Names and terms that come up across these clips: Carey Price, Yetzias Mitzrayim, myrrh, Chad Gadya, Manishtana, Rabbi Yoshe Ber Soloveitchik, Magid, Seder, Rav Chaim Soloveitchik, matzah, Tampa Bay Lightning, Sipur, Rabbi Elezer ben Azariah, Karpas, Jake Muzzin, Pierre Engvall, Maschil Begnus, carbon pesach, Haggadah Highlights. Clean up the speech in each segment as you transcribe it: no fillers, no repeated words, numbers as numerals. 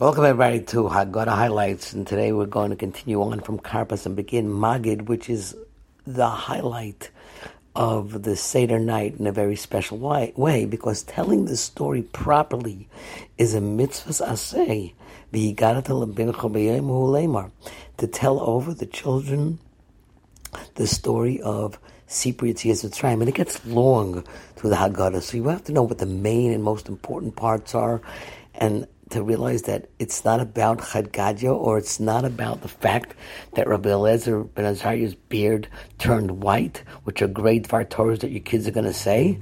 Welcome everybody to Haggadah Highlights, and today we're going to continue on from Karpas and begin Magid, which is the highlight of the Seder night in a very special way, because telling the story properly is a mitzvah aseh, to tell over the children the story of Yetzias Mitzrayim, and it gets long through the Haggadah, so you have to know what the main and most important parts are, and to realize that it's not about Chad Gadya, or it's not about the fact that Rabbi Elezer ben Azariah's beard turned white, which are great vartors that your kids are going to say,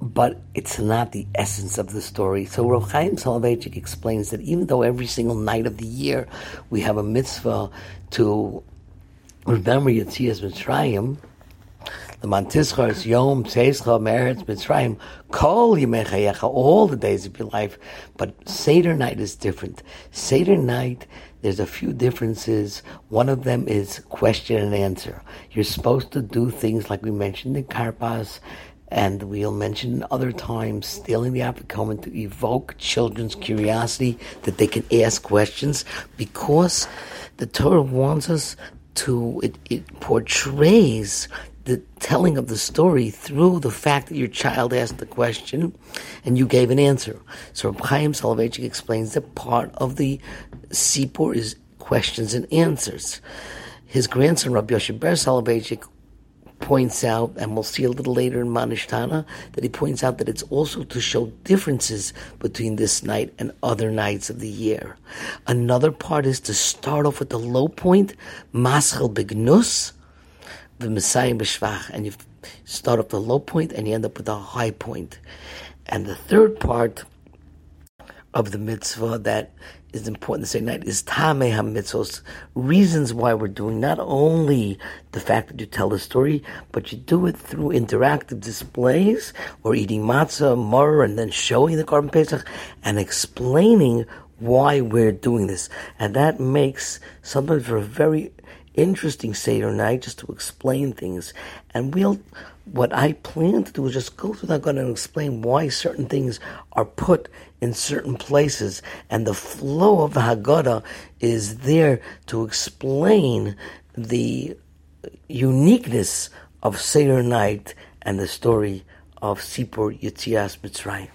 but it's not the essence of the story. So Rav Chaim Soloveitchik explains that even though every single night of the year we have a mitzvah to remember Yetzias Mitzrayim, the Mantischos, Yom, Seischa, Meretz, Mitzrayim, Kol Yimei Chayecha, all the days of your life. But Seder night is different. Seder night, there's a few differences. One of them is question and answer. You're supposed to do things like we mentioned in Karpas, and we'll mention other times, stealing the opportunity to evoke children's curiosity, that they can ask questions, because the Torah wants us to, it portrays the telling of the story through the fact that your child asked the question and you gave an answer. So Rabbi Chaim Soloveitchik explains that part of the Sipur is questions and answers. His grandson, Rabbi Yoshe Ber Soloveitchik, points out, and we'll see a little later in Manishtana, that he points out that it's also to show differences between this night and other nights of the year. Another part is to start off with the low point, Maschil Begnus, the Messiah B'Shvach, and you start up the low point and you end up with a high point. And the third part of the mitzvah that is important to say tonight is Tamei HaMitzvos, reasons why we're doing not only the fact that you tell the story, but you do it through interactive displays, or eating matzah, myrrh, and then showing the carbon pesach, and explaining why we're doing this. And that makes sometimes for a very interesting Seder night, just to explain things. And what I plan to do is just go through that and explain why certain things are put in certain places, and the flow of the Haggadah is there to explain the uniqueness of Seder night and the story of Sipur Yetzias Mitzrayim.